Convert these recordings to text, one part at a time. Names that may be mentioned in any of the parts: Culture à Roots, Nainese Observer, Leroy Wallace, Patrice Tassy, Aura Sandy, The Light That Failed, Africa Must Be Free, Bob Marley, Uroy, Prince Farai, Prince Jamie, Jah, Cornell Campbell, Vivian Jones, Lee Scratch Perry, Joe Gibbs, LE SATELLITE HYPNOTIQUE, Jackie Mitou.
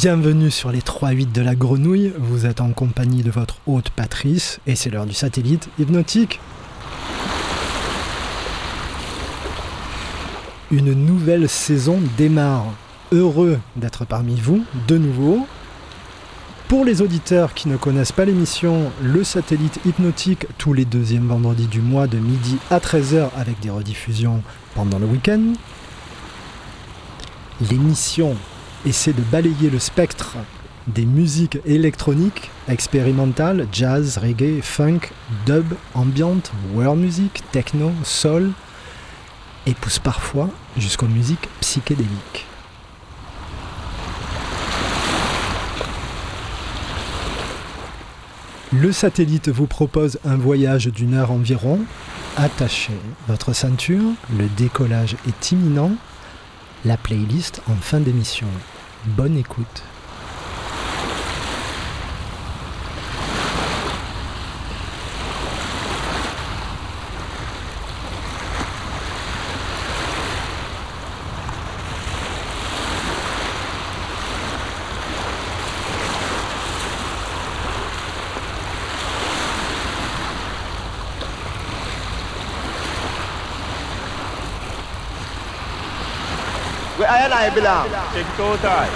Bienvenue sur les 3-8 de la grenouille, vous êtes en compagnie de votre hôte Patrice et c'est l'heure du satellite hypnotique. Une nouvelle saison démarre, heureux d'être parmi vous de nouveau. Pour les auditeurs qui ne connaissent pas l'émission, le satellite hypnotique tous les deuxièmes vendredis du mois de midi à 13h avec des rediffusions pendant le week-end. L'émission essaie de balayer le spectre des musiques électroniques, expérimentales, jazz, reggae, funk, dub, ambient, world music, techno, soul et pousse parfois jusqu'aux musiques psychédéliques. Le satellite vous propose un voyage d'une heure environ. Attachez votre ceinture, le décollage est imminent. La playlist en fin d'émission. Bonne écoute. I belong. Take it out I.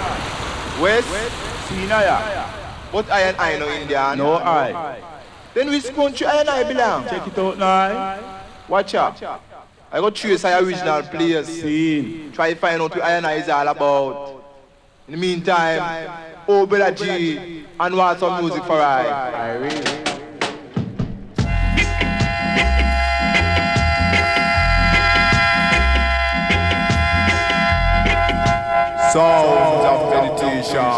West, Sinaya. But I and I no Indian. No I. Then which country I and I belong? Take it out now. Watch up. I got trace I original players. Seen. Try find out what I and I is all about. In the meantime, oh brother G and want some music for I really. Sounds of meditation.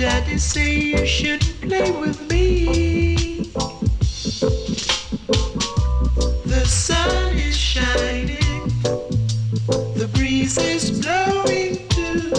Daddy say you shouldn't play with me. The sun is shining, the breeze is blowing too.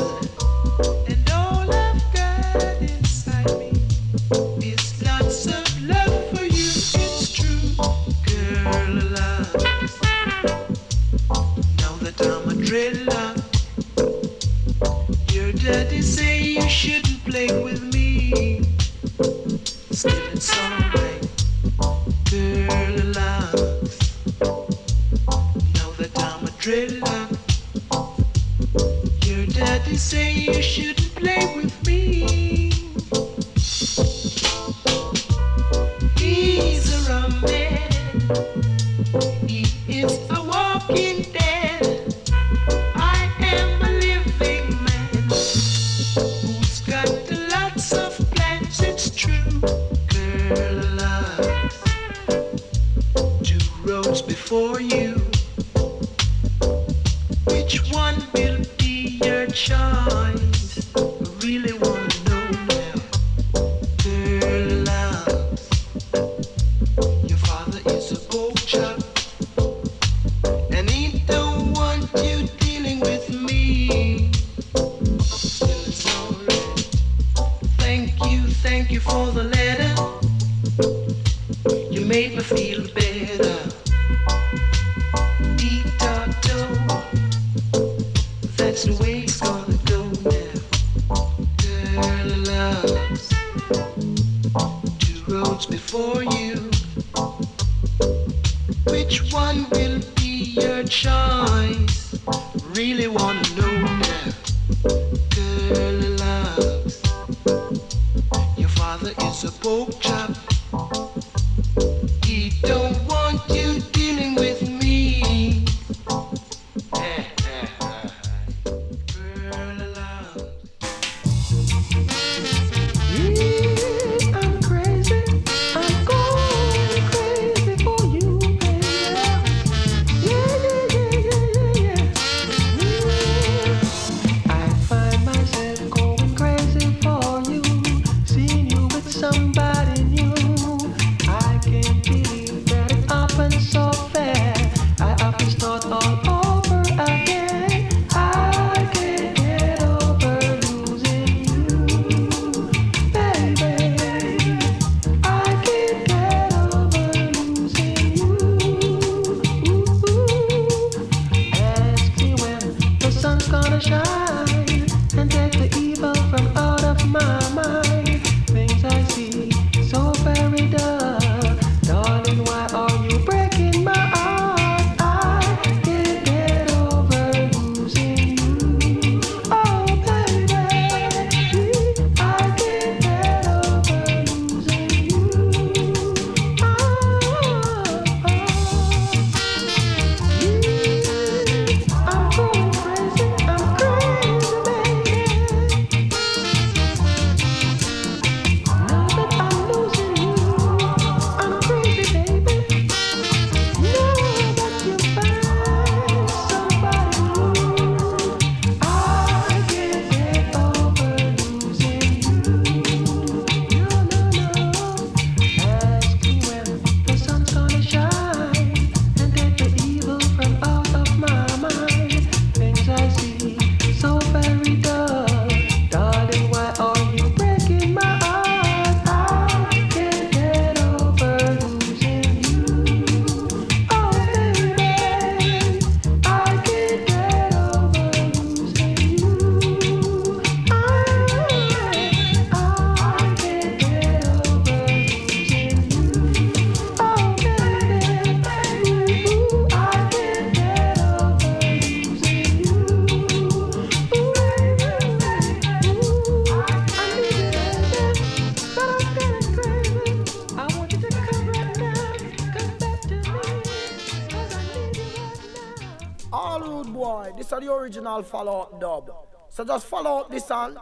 Follow up dub. So just follow up this and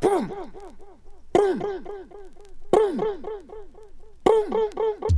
boom, boom, boom, boom, boom, boom, boom.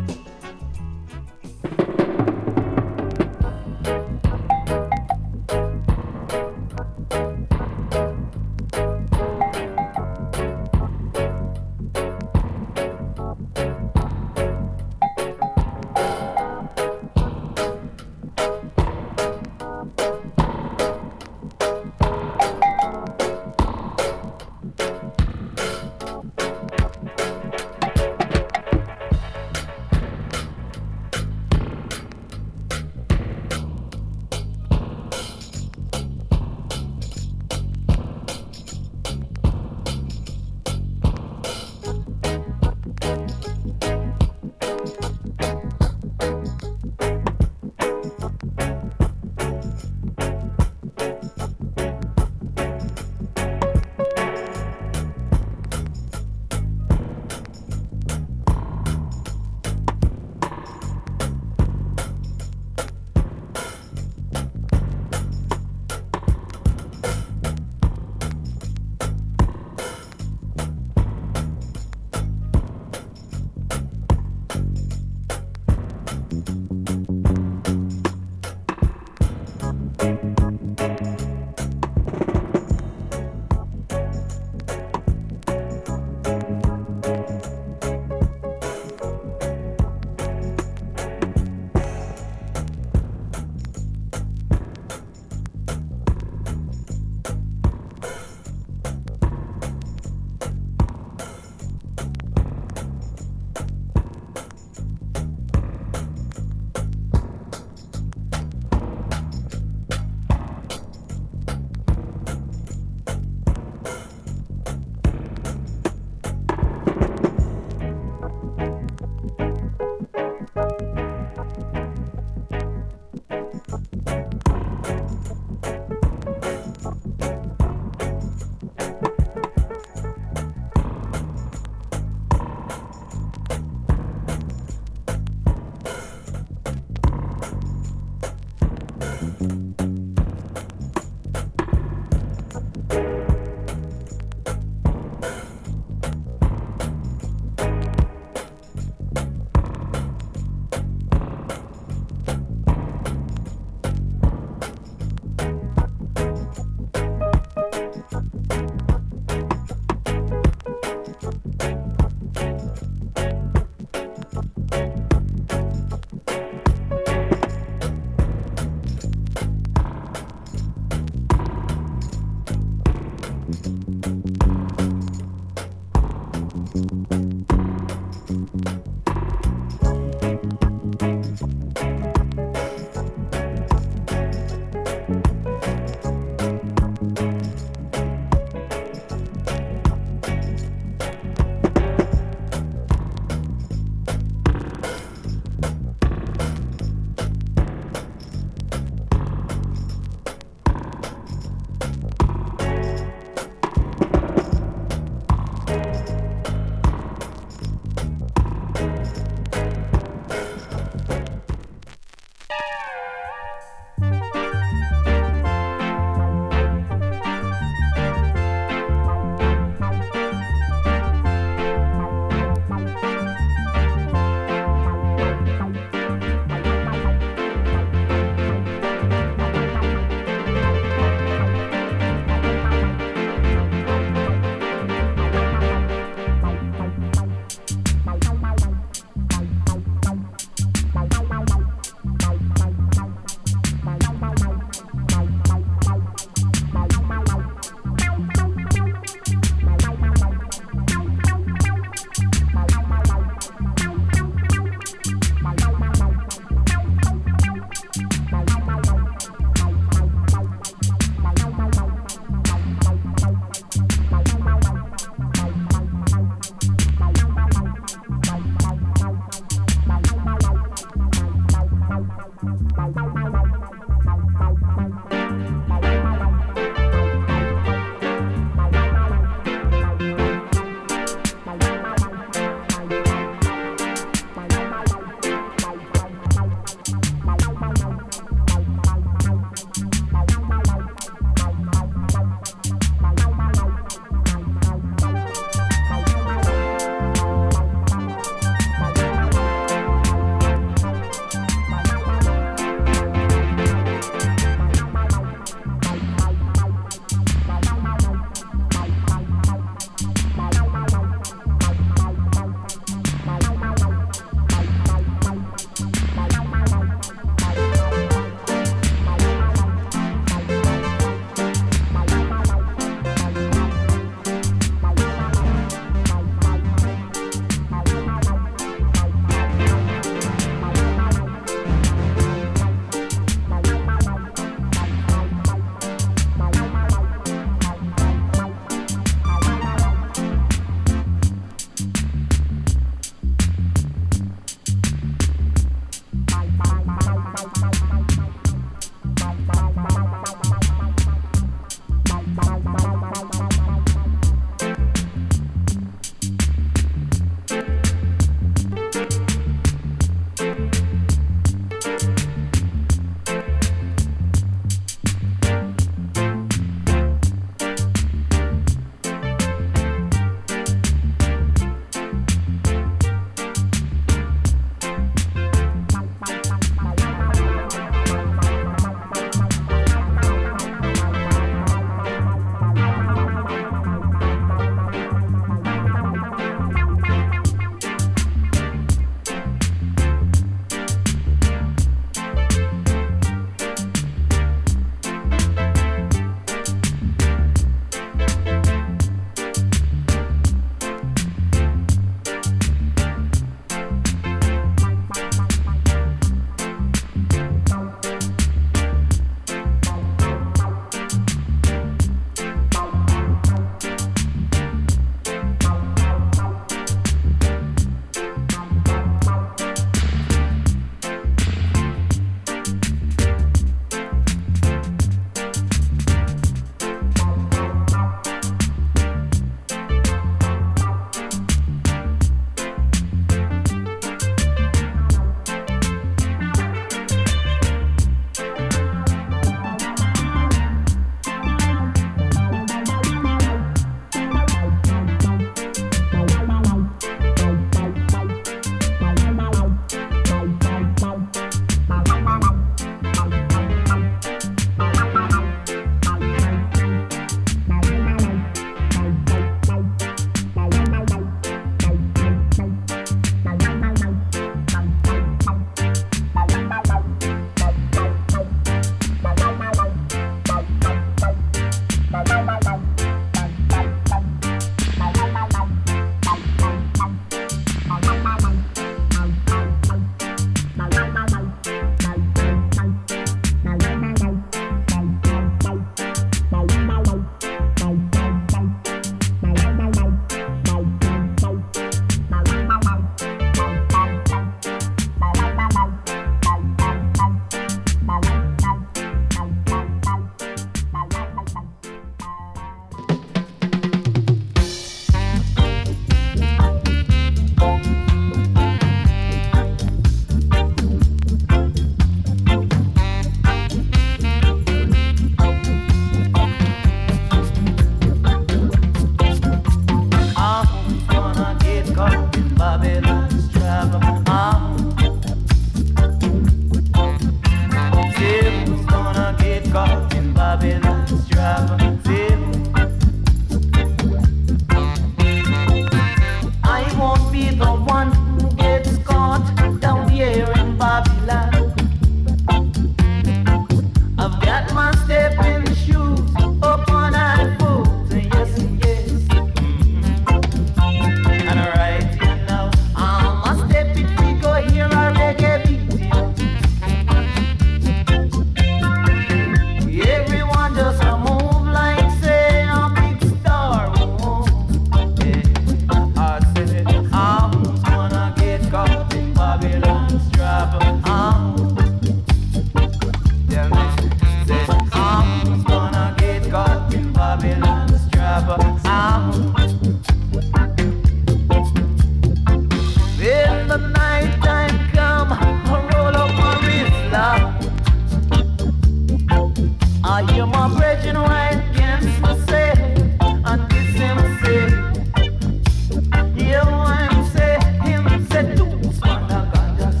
you're my bread and wine, yes, I say, and this him say, yeah, I say, him say, do spanda gandas,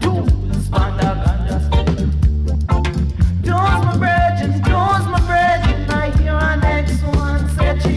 do spanda gandas, do's my bread, and I hear our next one say, do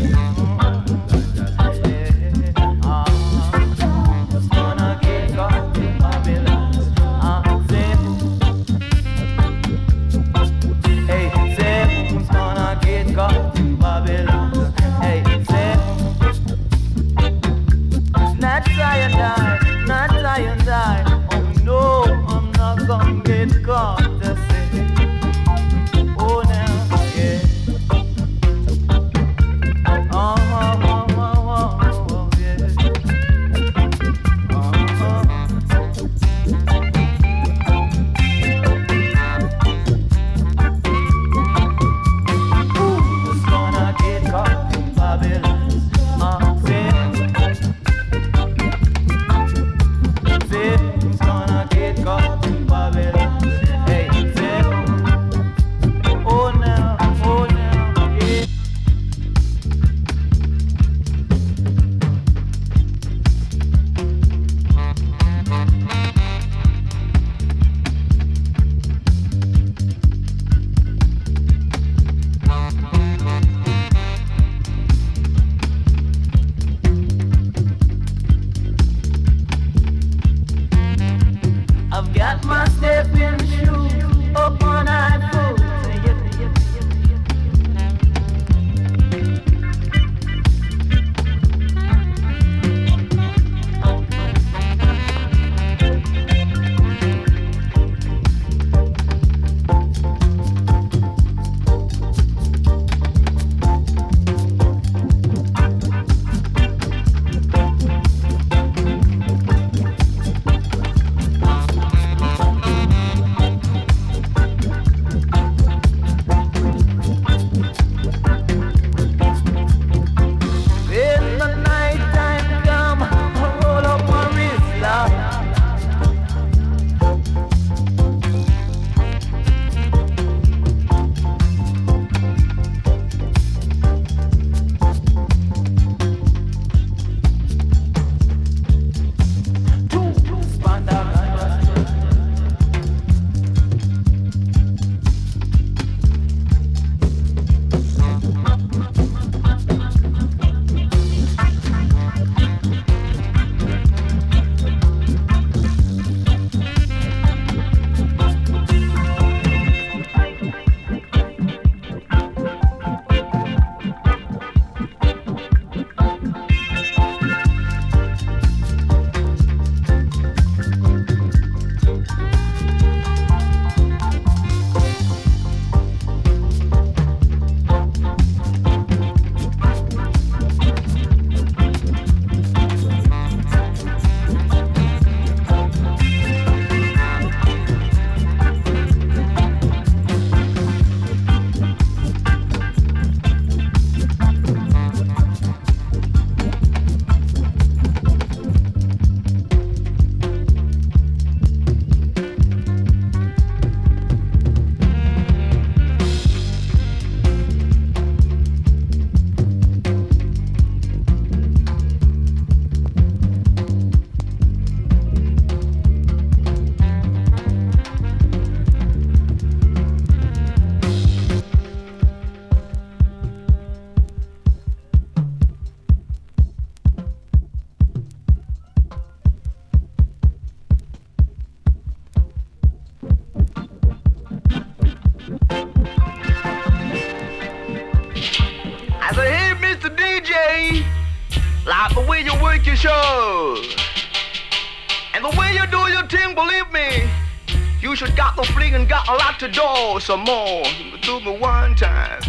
some more, do me one time.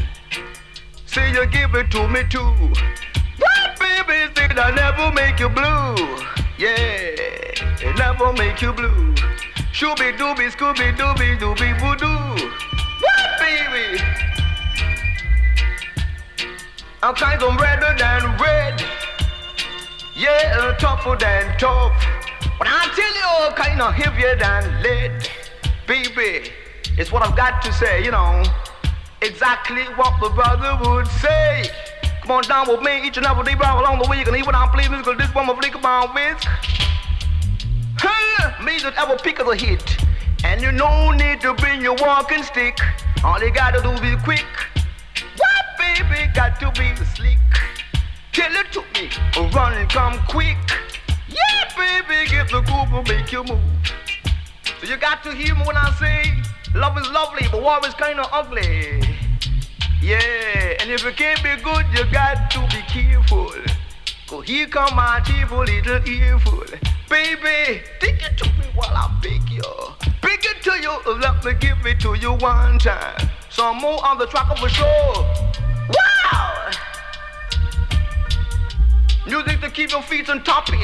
Say you give it to me too. What baby said I never make you blue. Yeah, it never make you blue. Shooby dooby scooby dooby dooby voodoo. What baby? I'm kind of redder than red. Yeah, tougher than tough. But I tell you, kind of heavier than lead, baby. It's what I've got to say, you know. Exactly what the brother would say. Come on down with me, each and every day, brother, along the way. You can hear what I'm pleasing, cause this one will flick about whisk. Me that ever pick of the hit. And you no need to bring your walking stick. All you gotta do is quick. What, baby, got to be slick. Tell it to me, run and come quick. Yeah, baby, get the groove and make you move. So you got to hear me when I say, love is lovely, but war is kinda ugly. Yeah, and if you can't be good, you got to be careful. Cause here come my cheerful little earful. Baby, take it to me while I pick you. Pick it to you, let me give it to you one time. Some more on the track of a show. Wow! Music to keep your feet on topping.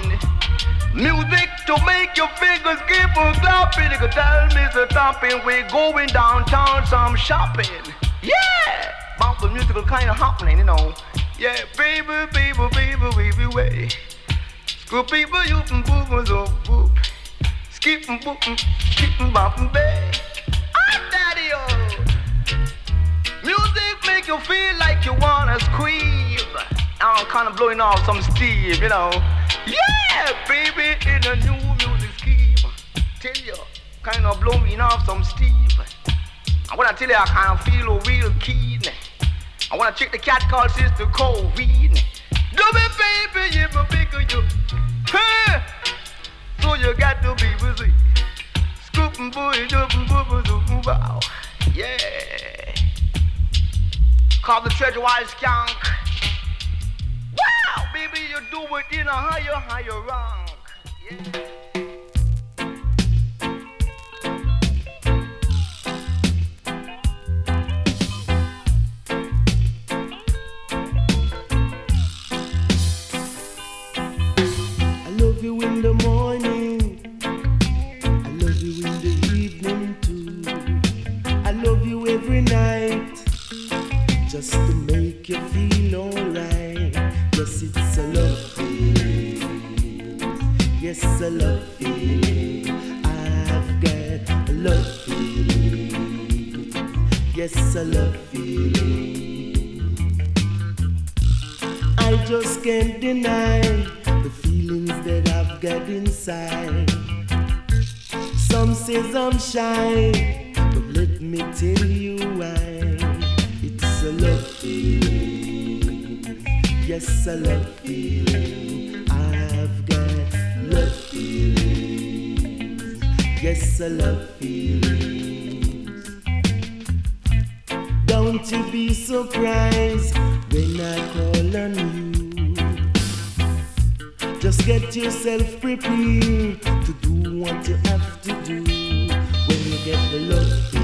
Music to make your fingers keep on clapping. You can tell Mr. Topping we're going downtown some shopping. Yeah! About the musical kind of happening, you know. Yeah, baby, baby, baby, baby, way. Screw people, you can boop and so boop. Skip and boop and skip and bop and babe. I'm daddy-o. Music make you feel like you wanna scream. I'm kind of blowing off some steam, you know. Yeah, baby, in a new music scheme. Tell you, kind of blowing off some steam. I wanna tell you, I kind of feel real keen. I wanna check the cat called Sister Corrine. Do me, baby, you my bigger you. Hey, so you got to be busy. Scoop and booty, jump and booty, zoop and bow. Yeah. Call the treasure wise skunk. Wow, baby, you do it in a higher rank. Yeah. I love you in the morning. I love you in the evening too. I love you every night, just to make you feel alright. Yes, it's a love feeling. Yes, a love feeling. I've got a love feeling. Yes, a love feeling. I just can't deny the feelings that I've got inside. Some says I'm shy, but let me tell you why. It's a love feeling. Yes, a love feeling. I've got love feelings. Yes, a love feelings. Don't you be surprised when I call on you. Just get yourself prepared to do what you have to do when you get the love feeling.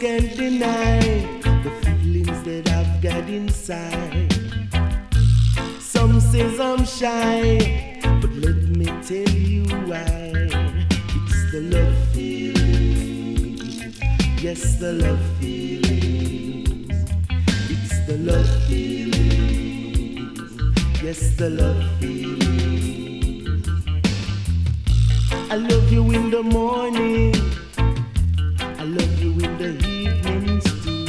Can't deny the feelings that I've got inside. Some says I'm shy, but let me tell you why. It's the love feeling. Yes, the love feeling. It's the love feeling. Yes, the love feeling. I love you in the morning. I love you in the evenings too.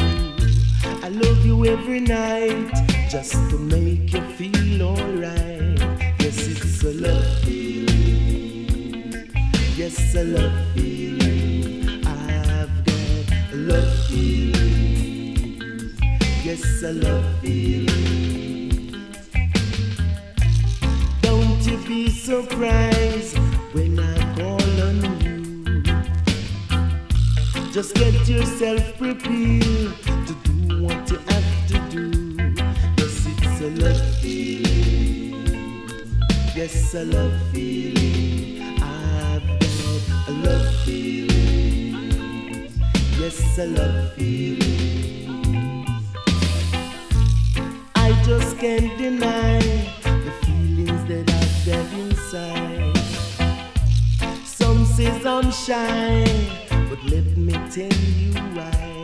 I love you every night, just to make you feel alright. Yes, it's a love feeling. Yes, a love feeling. I've got a love feeling. Yes, a love feeling. Don't you be surprised when I call on you. Just get yourself prepared to do what you have to do. Yes, it's a love feeling. Yes, a love feeling. I've got a love feeling. Yes, a love feeling. I just can't deny the feelings that I've got inside. Some says I'm shy, but let me tell you why.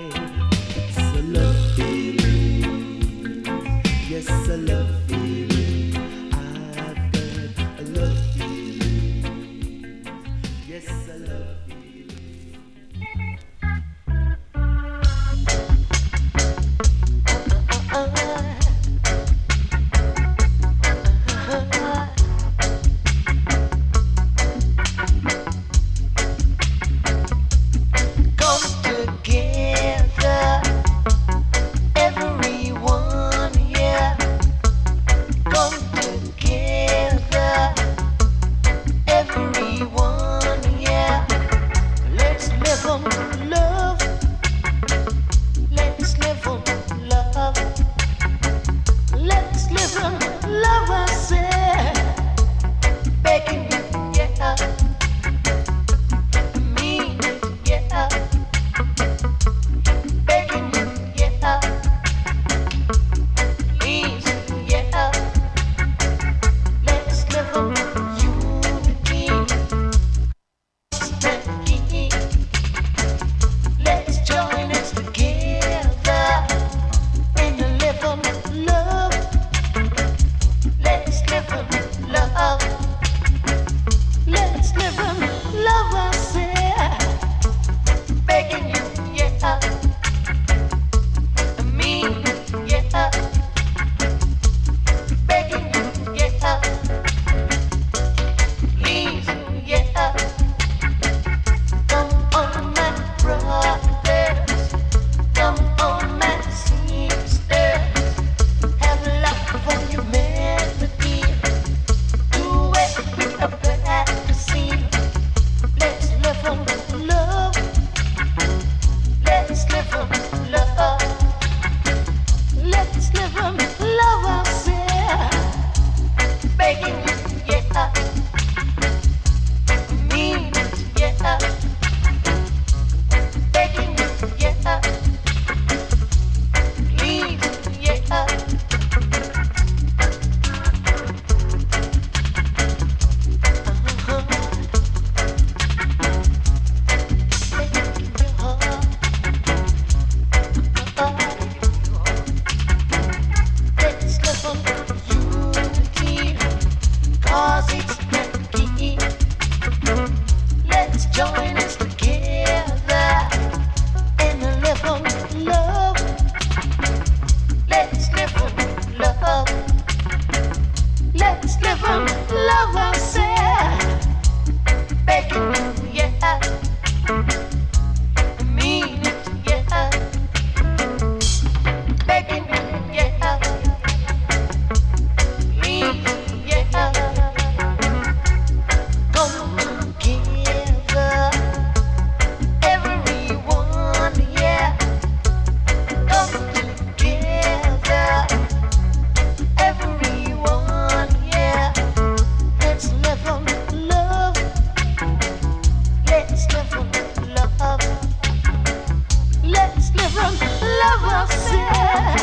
from love affair.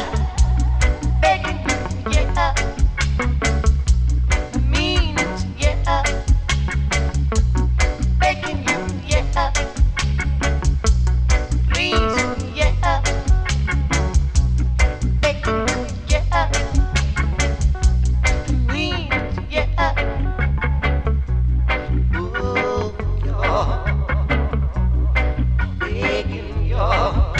Begging, yeah. I mean it, yeah. Begging you, yeah. Please, yeah. Begging, yeah. I mean it, yeah. Ooh, yeah. Begging, yeah.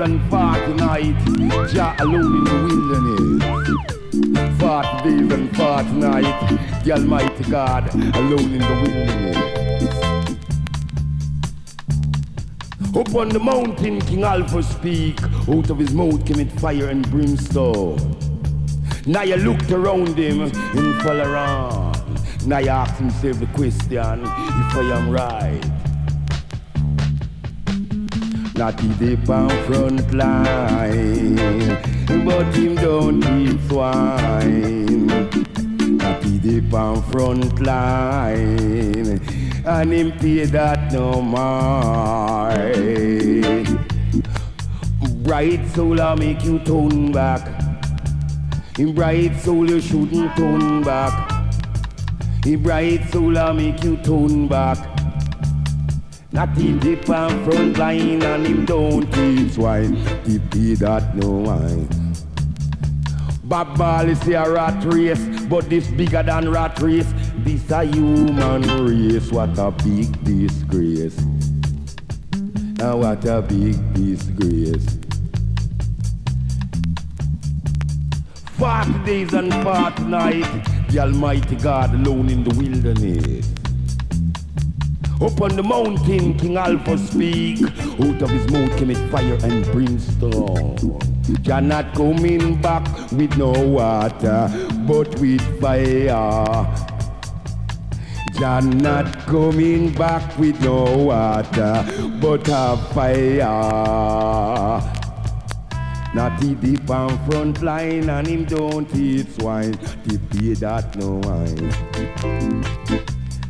than 40 nights, Jah alone in the wilderness. 40 days and 40 nights, the Almighty God alone in the wilderness. Up on the mountain King Alpha speak, out of his mouth came it fire and brimstone. Naya looked around him and fell around. Naya asked himself the question, if I am right. Not he dip on front line, but him don't eat swine. Not he dip on front line, and him pay that no more. Bright soul I make you turn back. In bright soul you shouldn't turn back. In bright soul I make you turn back. Not him dip on front line and him don't keep swine. Tip he that no wine. Bob Marley say a rat race, but this bigger than rat race. This a human race, what a big disgrace. And what a big disgrace. 40 days and 40 nights, the Almighty God alone in the wilderness. Up on the mountain, King Alpha speak. Out of his mouth came it fire and brimstone. Cannot come in back with no water, but with fire. Cannot come in back with no water, but a fire. Not he dip on front line and him don't eat swine. He pay that no wine.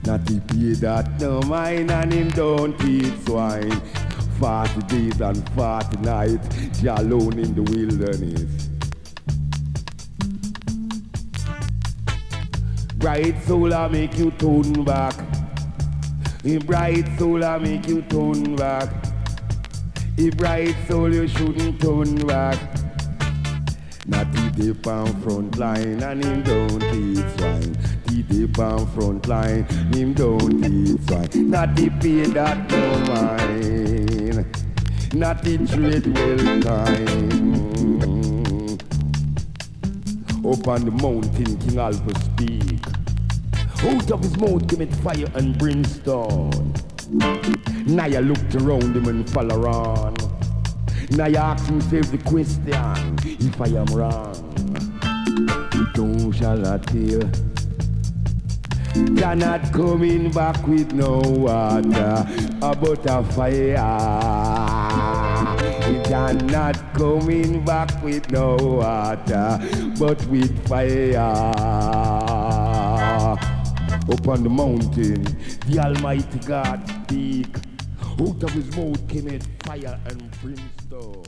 Not he pay that no mind and him don't eat swine. 40 days and 40 nights, Jah alone in the wilderness. Bright soul I make you turn back. In bright soul I make you turn back. In bright soul you shouldn't turn back. Not he dip on front line and him don't eat swine. He dip on front line, him don't eat swine. Not the pay that no mind, not the trade well time. Up on the mountain, King Alpha speak. Out of his mouth came it fire and brimstone. Naya looked around him and fell around. Naya asked himself the question, if I am wrong. Don't shall I tell. Cannot come in back with no water, but a fire. It cannot come in back with no water, but with fire. Up on the mountain, the Almighty God speak. Out of his mouth came it fire and brimstone.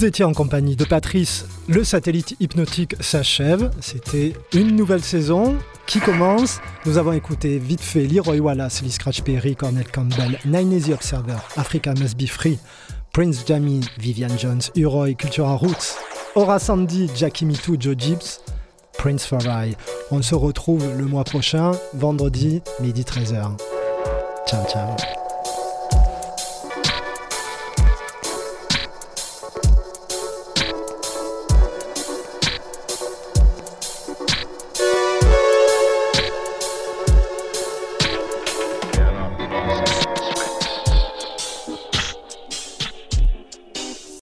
Vous étiez en compagnie de Patrice. Le satellite hypnotique s'achève. C'était une nouvelle saison qui commence. Nous avons écouté vite fait Leroy Wallace, Lee Scratch Perry, Cornell Campbell, Nainese Observer, Africa Must Be Free, Prince Jamie, Vivian Jones, Uroy, Culture à Roots, Aura Sandy, Jackie Mitou, Joe Gibbs, Prince Farai. On se retrouve le mois prochain, vendredi, midi 13h. Ciao, ciao.